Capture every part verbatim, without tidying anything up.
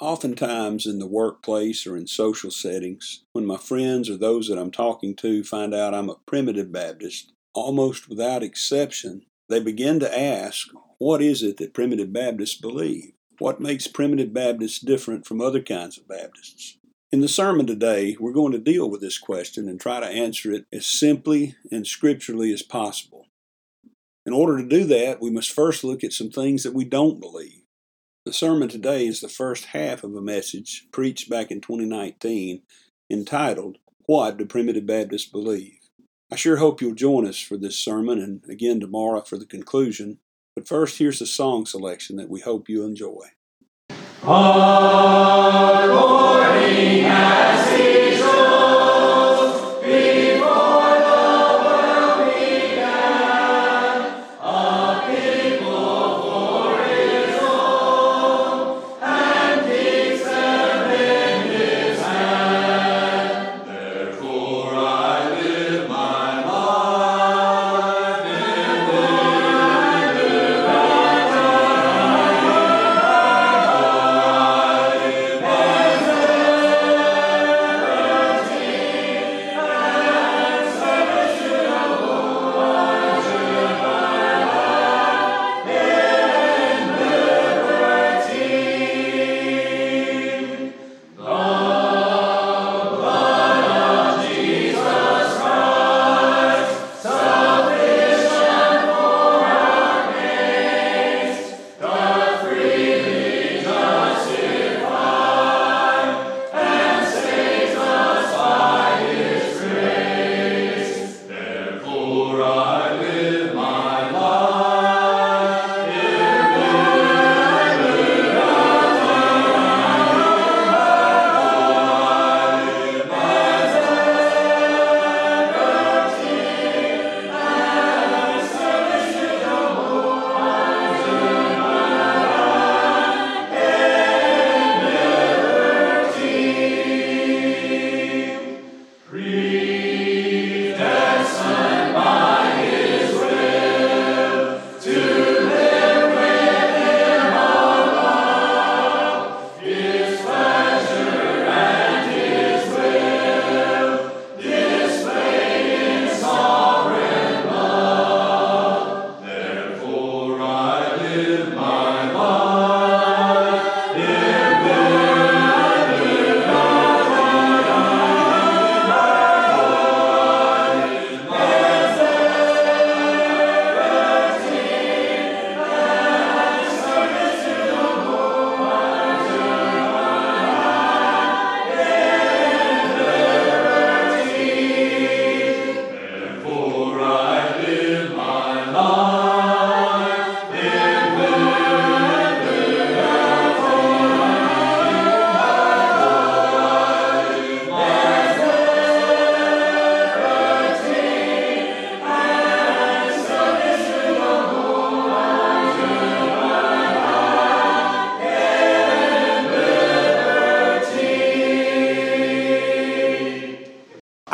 Oftentimes in the workplace or in social settings, when my friends or those that I'm talking to find out I'm a primitive Baptist, almost without exception, they begin to ask, what is it that primitive Baptists believe? What makes primitive Baptists different from other kinds of Baptists? In the sermon today, we're going to deal with this question and try to answer it as simply and scripturally as possible. In order to do that, we must first look at some things that we don't believe. The sermon today is the first half of a message preached back in twenty nineteen entitled, What Do Primitive Baptists Believe? I sure hope you'll join us for this sermon and again tomorrow for the conclusion. But first, here's a song selection that we hope you enjoy. According as he chose before the world began, a people for his own, and keeps them in his hand. Therefore I live my life in the light of thy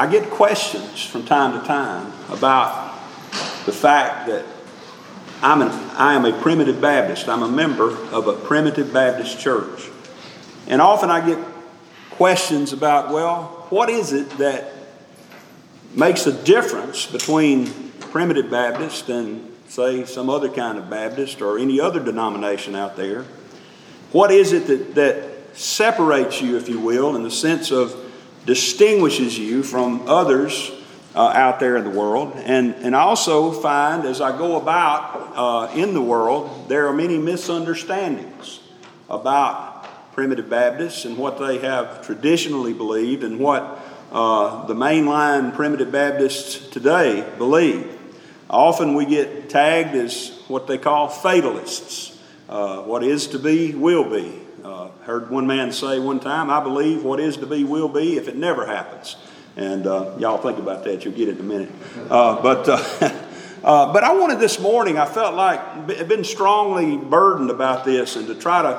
I get questions from time to time about the fact that I'm an, I am a primitive Baptist. I'm a member of a primitive Baptist church. And often I get questions about, well, what is it that makes a difference between primitive Baptist and, say, some other kind of Baptist or any other denomination out there? What is it that, that separates you, if you will, in the sense of distinguishes you from others uh, out there in the world? And, and I also find, as I go about uh, in the world, there are many misunderstandings about primitive Baptists and what they have traditionally believed and what Uh, the mainline primitive Baptists today believe. Often we get tagged as what they call fatalists. Uh, what is to be will be. Uh, heard one man say one time, "I believe what is to be will be if it never happens." And uh, y'all think about that; you'll get it in a minute. Uh, but uh, uh, but I wanted this morning. I felt like I've been strongly burdened about this, and to try to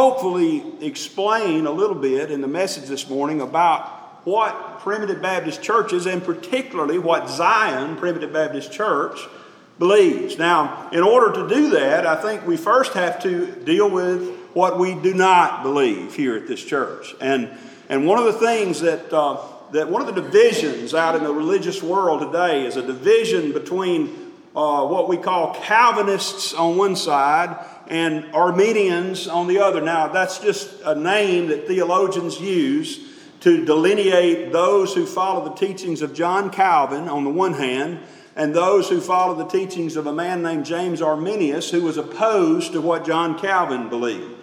hopefully explain a little bit in the message this morning about what primitive Baptist churches, and particularly what Zion Primitive Baptist Church, believes. Now, in order to do that, I think we first have to deal with what we do not believe here at this church. And and one of the things that uh, that one of the divisions out in the religious world today is a division between uh, what we call Calvinists on one side and Arminians on the other. Now, that's just a name that theologians use to delineate those who follow the teachings of John Calvin on the one hand, and those who follow the teachings of a man named James Arminius, who was opposed to what John Calvin believed.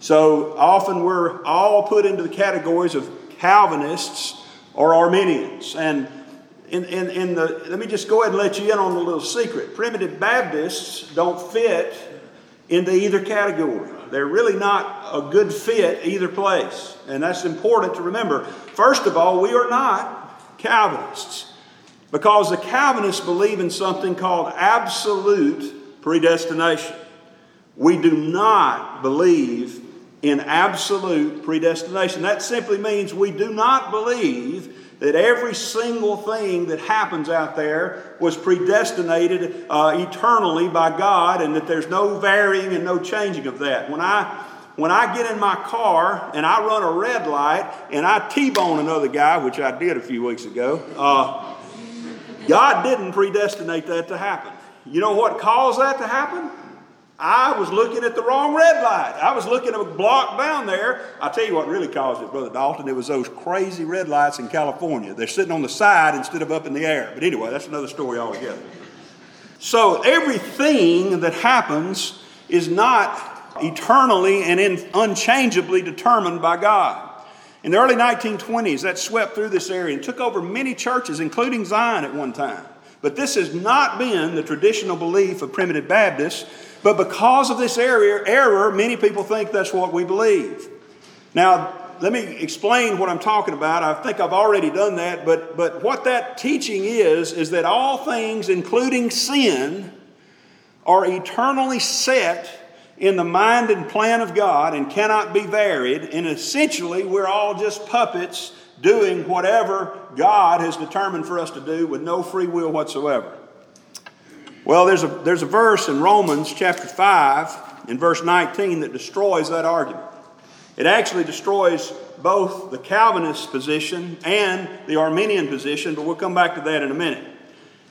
So often we're all put into the categories of Calvinists or Arminians. And in, in, in the let me just go ahead and let you in on a little secret. Primitive Baptists don't fit into either category. They're really not a good fit either place. And that's important to remember. First of all, we are not Calvinists, because the Calvinists believe in something called absolute predestination. We do not believe in absolute predestination. That simply means we do not believe that every single thing that happens out there was predestinated uh, eternally by God, and that there's no varying and no changing of that. When I when I get in my car and I run a red light and I T-bone another guy, which I did a few weeks ago, uh, God didn't predestinate that to happen. You know what caused that to happen? I was looking at the wrong red light. I was looking at a block down there. I'll tell you what really caused it, Brother Dalton. It was those crazy red lights in California. They're sitting on the side instead of up in the air. But anyway, that's another story altogether. So everything that happens is not eternally and in, unchangeably determined by God. In the early nineteen twenties, that swept through this area and took over many churches, including Zion at one time. But this has not been the traditional belief of primitive Baptists. But because of this error, error, many people think that's what we believe. Now, let me explain what I'm talking about. I think I've already done that. But, but what that teaching is, is that all things, including sin, are eternally set in the mind and plan of God and cannot be varied. And essentially, we're all just puppets doing whatever God has determined for us to do with no free will whatsoever. Well, there's a there's a verse in Romans chapter five in verse nineteen that destroys that argument. It actually destroys both the Calvinist position and the Arminian position, but we'll come back to that in a minute.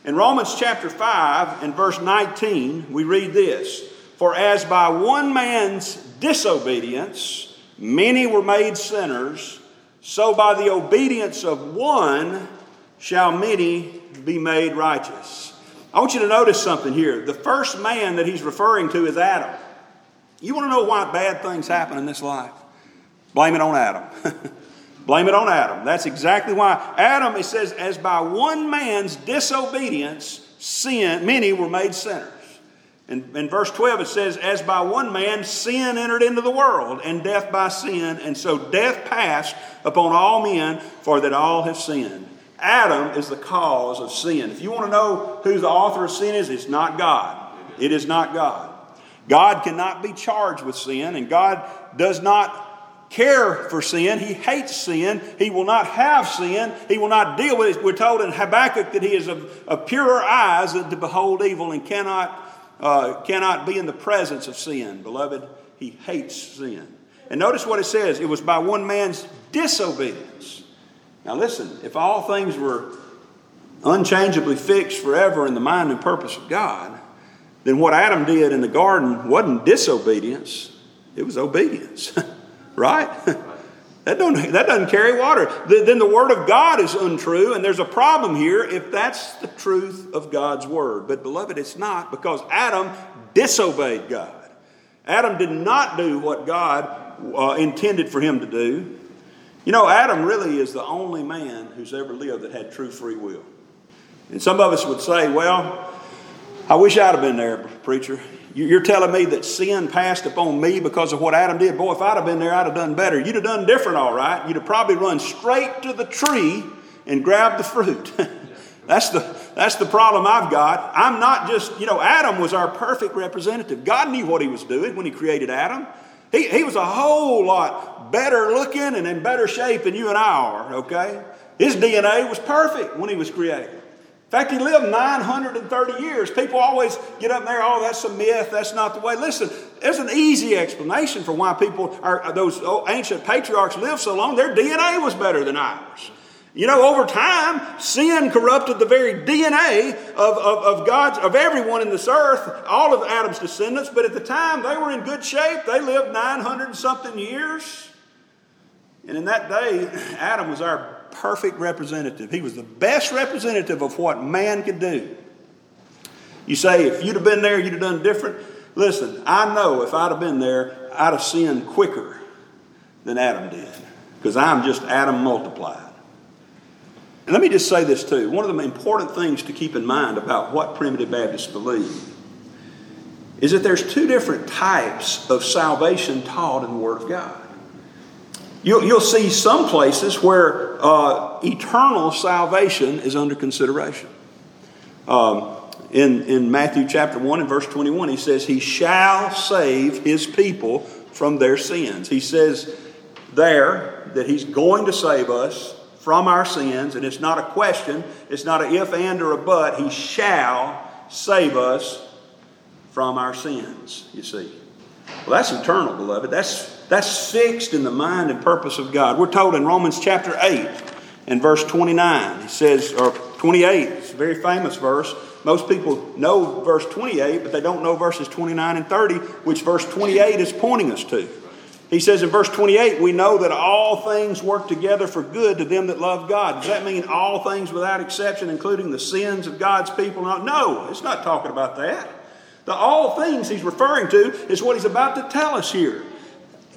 In Romans chapter five and verse nineteen, we read this: "For as by one man's disobedience many were made sinners, so by the obedience of one shall many be made righteous." I want you to notice something here. The first man that he's referring to is Adam. You want to know why bad things happen in this life? Blame it on Adam. Blame it on Adam. That's exactly why. Adam, it says, as by one man's disobedience, sin, many were made sinners. And in verse twelve, it says, as by one man, sin entered into the world, and death by sin. And so death passed upon all men, for that all have sinned. Adam is the cause of sin. If you want to know who the author of sin is, it's not God. It is not God. God cannot be charged with sin, and God does not care for sin. He hates sin. He will not have sin. He will not deal with it. We're told in Habakkuk that he is of, of purer eyes than to behold evil and cannot uh, cannot be in the presence of sin. Beloved, he hates sin. And notice what it says. It was by one man's disobedience. Now listen, if all things were unchangeably fixed forever in the mind and purpose of God, then what Adam did in the garden wasn't disobedience. It was obedience. Right? That, don't, that doesn't carry water. The, then the word of God is untrue, and there's a problem here if that's the truth of God's word. But beloved, it's not, because Adam disobeyed God. Adam did not do what God uh, intended for him to do. You know, Adam really is the only man who's ever lived that had true free will. And some of us would say, well, I wish I'd have been there, preacher. You're telling me that sin passed upon me because of what Adam did? Boy, if I'd have been there, I'd have done better. You'd have done different, all right. You'd have probably run straight to the tree and grabbed the fruit. That's the that's the problem I've got. I'm not just, you know, Adam was our perfect representative. God knew what he was doing when he created Adam. He, he was a whole lot better looking and in better shape than you and I are, okay? His D N A was perfect when he was created. In fact, he lived nine hundred thirty years. People always get up there, oh, that's a myth, that's not the way. Listen, there's an easy explanation for why people, are, those ancient patriarchs lived so long. Their D N A was better than ours. You know, over time, sin corrupted the very D N A of, of, of God's, of everyone in this earth, all of Adam's descendants. But at the time, they were in good shape. They lived nine hundred and something years. And in that day, Adam was our perfect representative. He was the best representative of what man could do. You say, if you'd have been there, you'd have done different. Listen, I know if I'd have been there, I'd have sinned quicker than Adam did, because I'm just Adam multiplied. And let me just say this too. One of the important things to keep in mind about what Primitive Baptists believe is that there's two different types of salvation taught in the Word of God. You'll, you'll see some places where uh, eternal salvation is under consideration. Um, in, in Matthew chapter one and verse twenty-one, he says, he shall save his people from their sins. He says there that he's going to save us from our sins, and it's not a question, it's not an if, and, or a but. He shall save us from our sins, you see. Well, that's eternal, beloved. That's that's fixed in the mind and purpose of God. We're told in Romans chapter eight and verse twenty-nine, he says, or twenty-eight, it's a very famous verse. Most people know verse twenty-eight, but they don't know verses twenty-nine and thirty, which verse twenty-eight is pointing us to. He says in verse twenty-eight, we know that all things work together for good to them that love God. Does that mean all things without exception, including the sins of God's people? No, it's not talking about that. The all things he's referring to is what he's about to tell us here.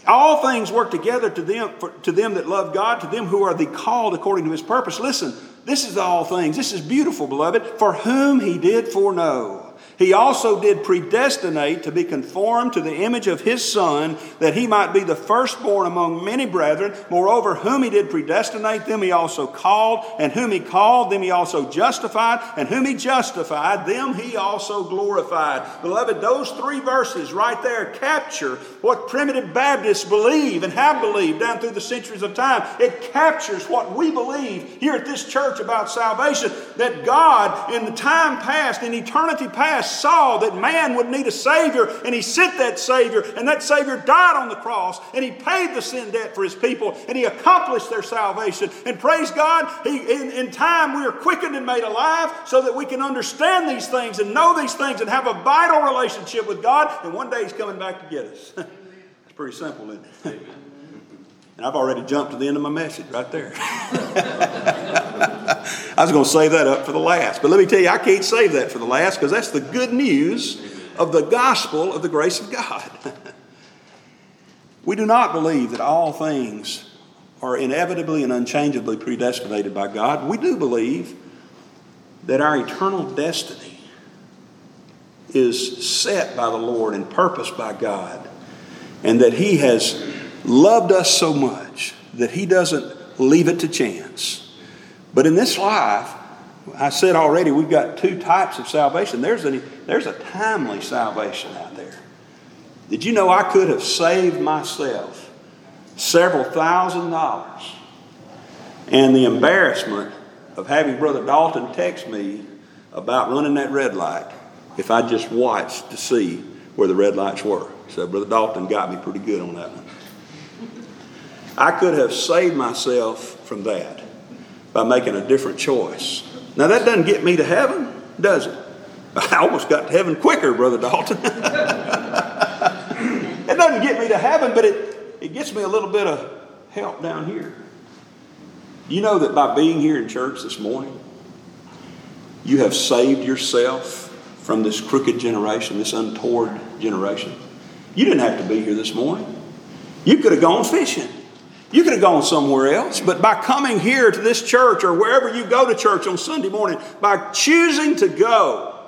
All things work together to them, for, to them that love God, to them who are the called according to his purpose. Listen, this is the all things. This is beautiful, beloved. For whom he did foreknow, he also did predestinate to be conformed to the image of his Son, that he might be the firstborn among many brethren. Moreover, whom he did predestinate, them he also called. And whom he called, them he also justified. And whom he justified, them he also glorified. Beloved, those three verses right there capture what Primitive Baptists believe and have believed down through the centuries of time. It captures what we believe here at this church about salvation, that God in the time past, in eternity past, saw that man would need a Savior, and he sent that Savior, and that Savior died on the cross, and he paid the sin debt for his people, and he accomplished their salvation. And praise God, he, in, in time we are quickened and made alive so that we can understand these things and know these things and have a vital relationship with God, and one day he's coming back to get us. It's pretty simple, isn't it? And I've already jumped to the end of my message right there. I was going to save that up for the last. But let me tell you, I can't save that for the last, because that's the good news of the gospel of the grace of God. We do not believe that all things are inevitably and unchangeably predestinated by God. We do believe that our eternal destiny is set by the Lord and purposed by God, and that he has loved us so much that he doesn't leave it to chance. But in this life, I said already, we've got two types of salvation. There's a, there's a timely salvation out there. Did you know I could have saved myself several thousand dollars. And the embarrassment of having Brother Dalton text me about running that red light if I just watched to see where the red lights were. So Brother Dalton got me pretty good on that one. I could have saved myself from that by making a different choice. Now that doesn't get me to heaven, does it? I almost got to heaven quicker, Brother Dalton. It doesn't get me to heaven, but it, it gets me a little bit of help down here. You know that by being here in church this morning, you have saved yourself from this crooked generation, this untoward generation. You didn't have to be here this morning. You could have gone fishing. You could have gone somewhere else. But by coming here to this church or wherever you go to church on Sunday morning, by choosing to go,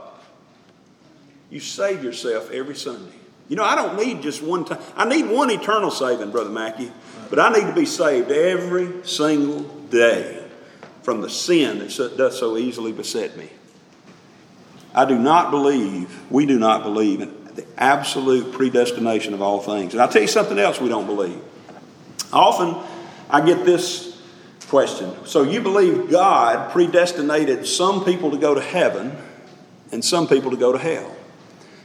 you save yourself every Sunday. You know, I don't need just one time. I need one eternal saving, Brother Mackey. But I need to be saved every single day from the sin that does so easily beset me. I do not believe, we do not believe in the absolute predestination of all things. And I'll tell you something else we don't believe. Often I get this question. So you believe God predestinated some people to go to heaven and some people to go to hell.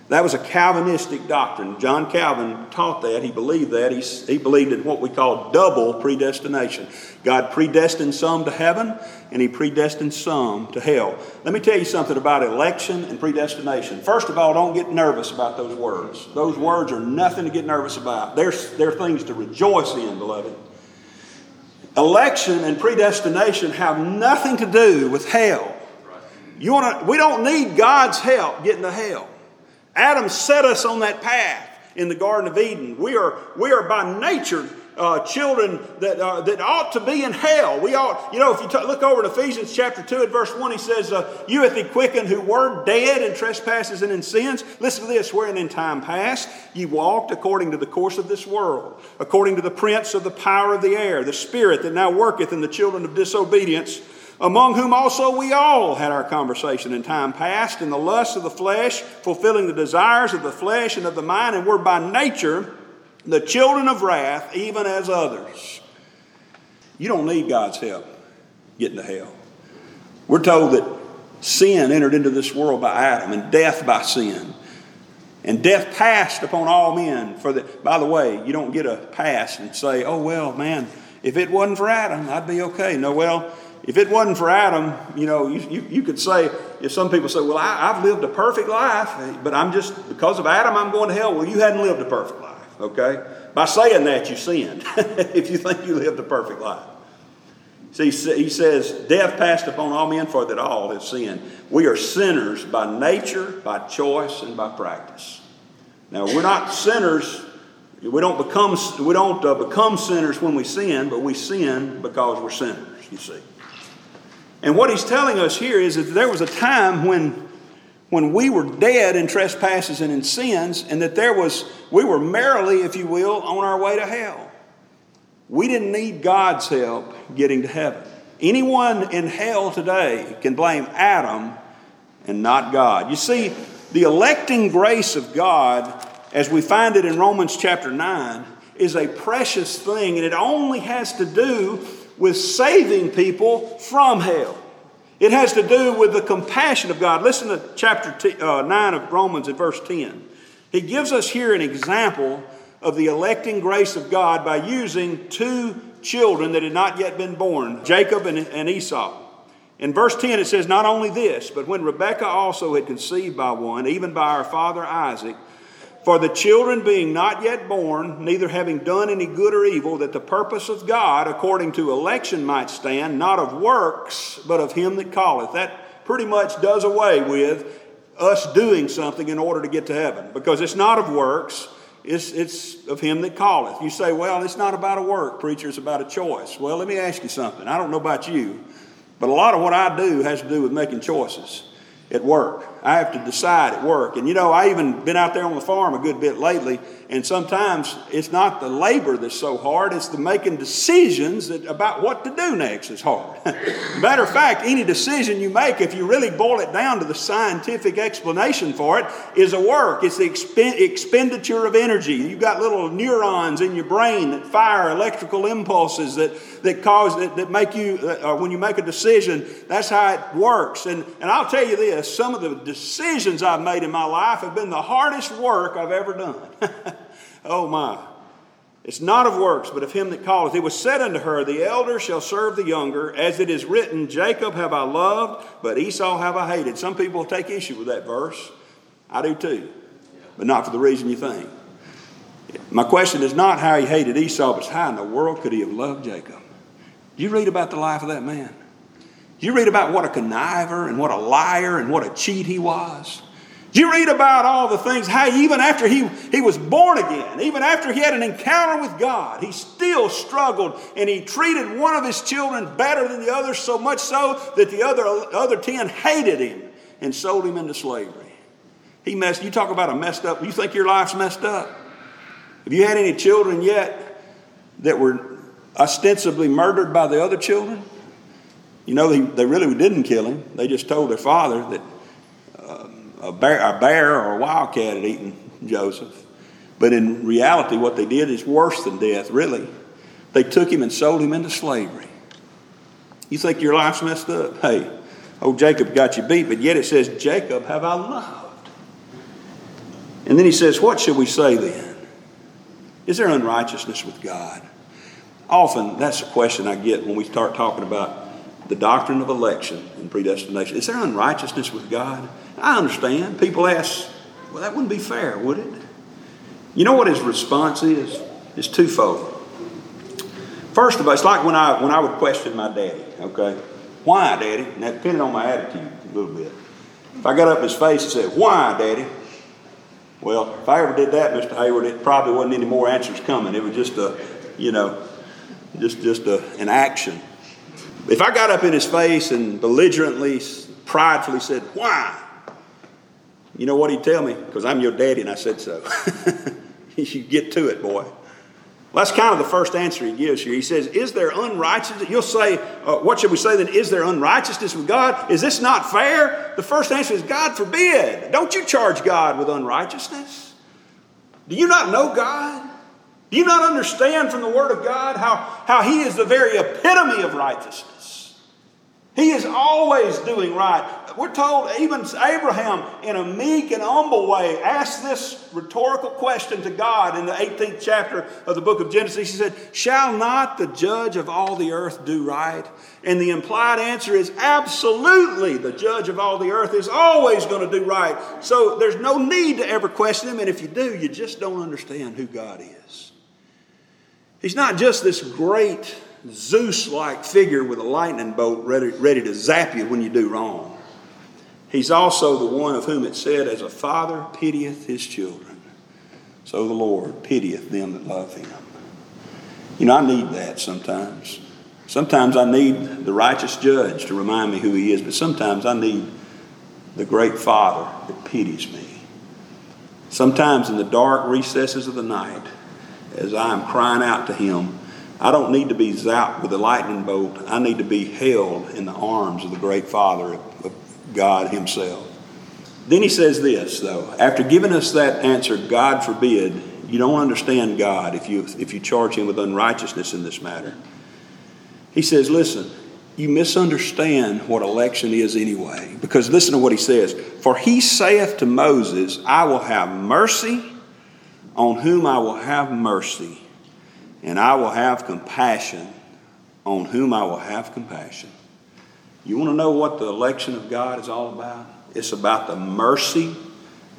That was a Calvinistic doctrine. John Calvin taught that. He believed that. He, he believed in what we call double predestination. God predestined some to heaven, and he predestined some to hell. Let me tell you something about election and predestination. First of all, don't get nervous about those words. Those words are nothing to get nervous about. They're, they're things to rejoice in, beloved. Election and predestination have nothing to do with hell. You wanna, we don't need God's help getting to hell. Adam set us on that path in the Garden of Eden. We are we are by nature uh, children that uh, that ought to be in hell. We ought, you know, if you t- look over at Ephesians chapter two and verse one, he says, uh, "You hath he quickened who were dead in trespasses and in sins." Listen to this: "Wherein in time past ye walked according to the course of this world, according to the prince of the power of the air, the spirit that now worketh in the children of disobedience, among whom also we all had our conversation in time past, in the lusts of the flesh, fulfilling the desires of the flesh and of the mind, and were by nature the children of wrath, even as others." You don't need God's help getting to hell. We're told that sin entered into this world by Adam, and death by sin. And death passed upon all men. For the, by the way, you don't get a pass and say, "Oh, well, man, if it wasn't for Adam, I'd be okay." No, well, if it wasn't for Adam, you know, you, you, you could say, if some people say, "Well, I, I've lived a perfect life, but I'm just, because of Adam, I'm going to hell." Well, you hadn't lived a perfect life, okay? By saying that, you sinned if you think you lived a perfect life. See, he says, "Death passed upon all men, for that all have sinned." We are sinners by nature, by choice, and by practice. Now, we're not sinners. We don't become, we don't uh, become sinners when we sin, but we sin because we're sinners, you see. And what he's telling us here is that there was a time when, when we were dead in trespasses and in sins, and that there was, we were merrily, if you will, on our way to hell. We didn't need God's help getting to heaven. Anyone in hell today can blame Adam and not God. You see, the electing grace of God, as we find it in Romans chapter nine, is a precious thing, and it only has to do with saving people from hell. It has to do with the compassion of God. Listen to chapter t- uh, nine of Romans at verse ten. He gives us here an example of the electing grace of God by using two children that had not yet been born, Jacob and, and Esau. In verse ten it says, "Not only this, but when Rebekah also had conceived by one, even by our father Isaac, for the children being not yet born, neither having done any good or evil, that the purpose of God according to election might stand, not of works, but of him that calleth." That pretty much does away with us doing something in order to get to heaven, because it's not of works, it's, it's of him that calleth. You say, "Well, it's not about a work, preacher, it's about a choice." Well, let me ask you something. I don't know about you, but a lot of what I do has to do with making choices at work. I have to decide at work. And, you know, I even been out there on the farm a good bit lately, and sometimes it's not the labor that's so hard, it's the making decisions that, about what to do next is hard. Matter of fact, any decision you make, if you really boil it down to the scientific explanation for it, is a work. It's the expen- expenditure of energy. You've got little neurons in your brain that fire electrical impulses that, that cause, that, that make you, uh, when you make a decision, that's how it works. And, and I'll tell you this, some of the decisions I've made in my life have been the hardest work I've ever done. Oh my. It's not of works, but of him that calleth. It was said unto her, the elder shall serve the younger, as it is written, Jacob have I loved, but Esau have I hated. Some people take issue with that verse. I do too, but not for the reason you think. My question is not how he hated Esau, but how in the world could he have loved Jacob? You read about the life of that man. You read about what a conniver and what a liar and what a cheat he was. You read about all the things, how even after he, he was born again, even after he had an encounter with God, he still struggled, and he treated one of his children better than the other, so much so that the other, other ten hated him and sold him into slavery. He messed, you talk about a messed up, you think your life's messed up? Have you had any children yet that were ostensibly murdered by the other children? You know, they, they really didn't kill him. They just told their father that A bear, a bear or a wildcat had eaten Joseph. But in reality, what they did is worse than death, really. They took him and sold him into slavery. You think your life's messed up? Hey, old Jacob got you beat, but yet it says, Jacob have I loved. And then he says, what should we say then? Is there unrighteousness with God? Often, that's a question I get when we start talking about the doctrine of election and predestination. Is there unrighteousness with God? I understand. People ask, well, that wouldn't be fair, would it? You know what his response is? It's twofold. First of all, it's like when I when I would question my daddy, okay? Why, Daddy? And that depended on my attitude a little bit. If I got up in his face and said, why, Daddy? Well, if I ever did that, Mister Hayward, it probably wasn't any more answers coming. It was just a, you know, just, just a, an action. If I got up in his face and belligerently, pridefully said, why? You know what he'd tell me? Because I'm your daddy and I said so. You get to it, boy. Well, that's kind of the first answer he gives you. He says, is there unrighteousness? You'll say, uh, what should we say then? Is there unrighteousness with God? Is this not fair? The first answer is, God forbid. Don't you charge God with unrighteousness? Do you not know God? Do you not understand from the Word of God how, how He is the very epitome of righteousness? He is always doing right. We're told even Abraham, in a meek and humble way, asked this rhetorical question to God in the eighteenth chapter of the book of Genesis. He said, shall not the judge of all the earth do right? And the implied answer is absolutely, the judge of all the earth is always going to do right. So there's no need to ever question Him. And if you do, you just don't understand who God is. He's not just this great Zeus-like figure with a lightning bolt ready, ready to zap you when you do wrong. He's also the one of whom it said, as a father pitieth his children, so the Lord pitieth them that love Him. You know, I need that sometimes. Sometimes I need the righteous judge to remind me who He is, but sometimes I need the great Father that pities me. Sometimes in the dark recesses of the night, as I am crying out to Him, I don't need to be zapped with a lightning bolt. I need to be held in the arms of the great Father, of God Himself. Then He says this, though. After giving us that answer, God forbid, you don't understand God if you, if you charge Him with unrighteousness in this matter. He says, listen, you misunderstand what election is anyway. Because listen to what He says. For He saith to Moses, I will have mercy on whom I will have mercy, and I will have compassion on whom I will have compassion. You want to know what the election of God is all about? It's about the mercy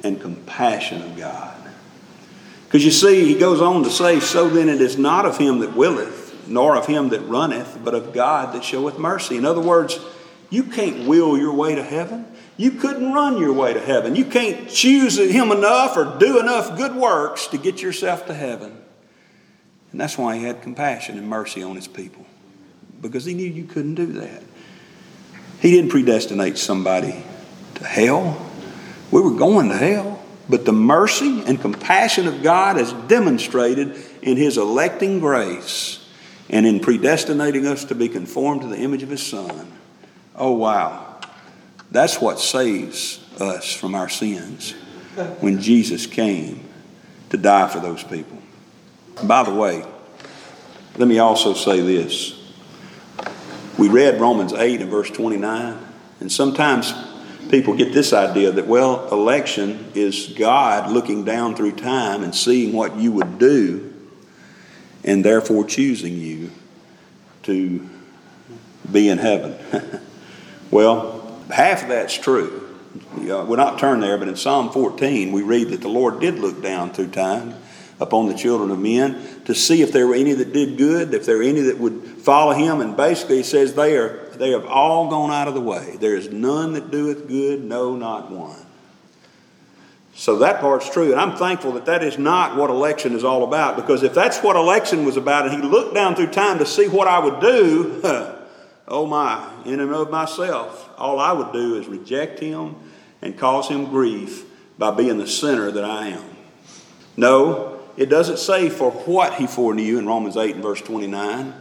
and compassion of God. Because you see, He goes on to say, so then it is not of him that willeth, nor of him that runneth, but of God that showeth mercy. In other words, you can't will your way to heaven. You couldn't run your way to heaven. You can't choose Him enough or do enough good works to get yourself to heaven. And that's why He had compassion and mercy on His people, because He knew you couldn't do that. He didn't predestinate somebody to hell. We were going to hell. But the mercy and compassion of God is demonstrated in his electing grace and in predestinating us to be conformed to the image of his Son. Oh, wow. That's what saves us from our sins when Jesus came to die for those people. By the way, let me also say this. We read Romans eight and verse twenty-nine, and sometimes people get this idea that, well, election is God looking down through time and seeing what you would do and therefore choosing you to be in heaven. Well, half of that's true. We'll not turn there, but in Psalm fourteen, we read that the Lord did look down through time upon the children of men to see if there were any that did good, if there were any that would follow him. And basically he says they are They have all gone out of the way. There is none that doeth good, no, not one. So that part's true, and I'm thankful that that is not what election is all about, because if that's what election was about and he looked down through time to see what I would do, huh, oh my, in and of myself, all I would do is reject him and cause him grief by being the sinner that I am. No, it doesn't say for what he foreknew in Romans eight and verse twenty-nine.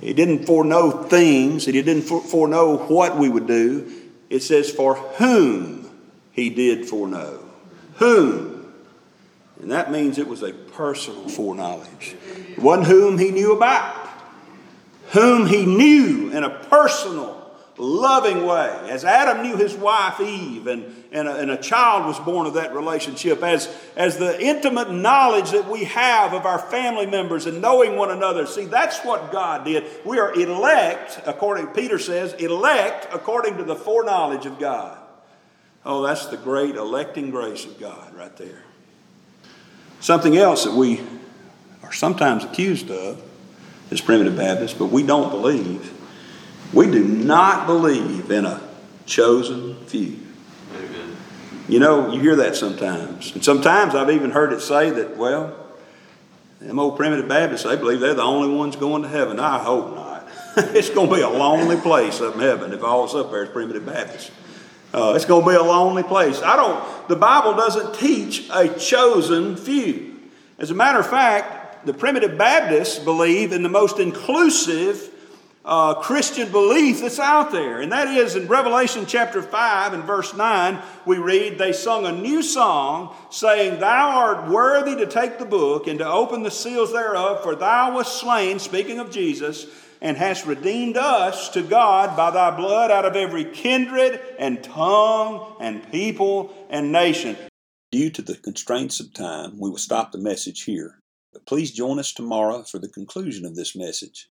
He didn't foreknow things. He didn't foreknow what we would do. It says, for whom he did foreknow. Whom? And that means it was a personal foreknowledge. It wasn't whom he knew about. Whom he knew in a personal, loving way. As Adam knew his wife Eve, and, and, a, and a child was born of that relationship, as, as the intimate knowledge that we have of our family members and knowing one another. See, that's what God did. We are elect, according, Peter says, elect according to the foreknowledge of God. Oh, that's the great electing grace of God right there. Something else that we are sometimes accused of as Primitive Baptists, but we don't believe. We do not believe in a chosen few. Amen. You know, you hear that sometimes. And sometimes I've even heard it say that, well, them old Primitive Baptists, they believe they're the only ones going to heaven. I hope not. It's going to be a lonely place up in heaven if all that's up there is Primitive Baptists. Uh, it's going to be a lonely place. I don't, the Bible doesn't teach a chosen few. As a matter of fact, the Primitive Baptists believe in the most inclusive Uh, Christian belief that's out there. And that is in Revelation chapter five and verse nine, we read, they sung a new song saying, thou art worthy to take the book and to open the seals thereof, for thou wast slain, speaking of Jesus, and hast redeemed us to God by thy blood out of every kindred and tongue and people and nation. Due to the constraints of time, we will stop the message here. But please join us tomorrow for the conclusion of this message.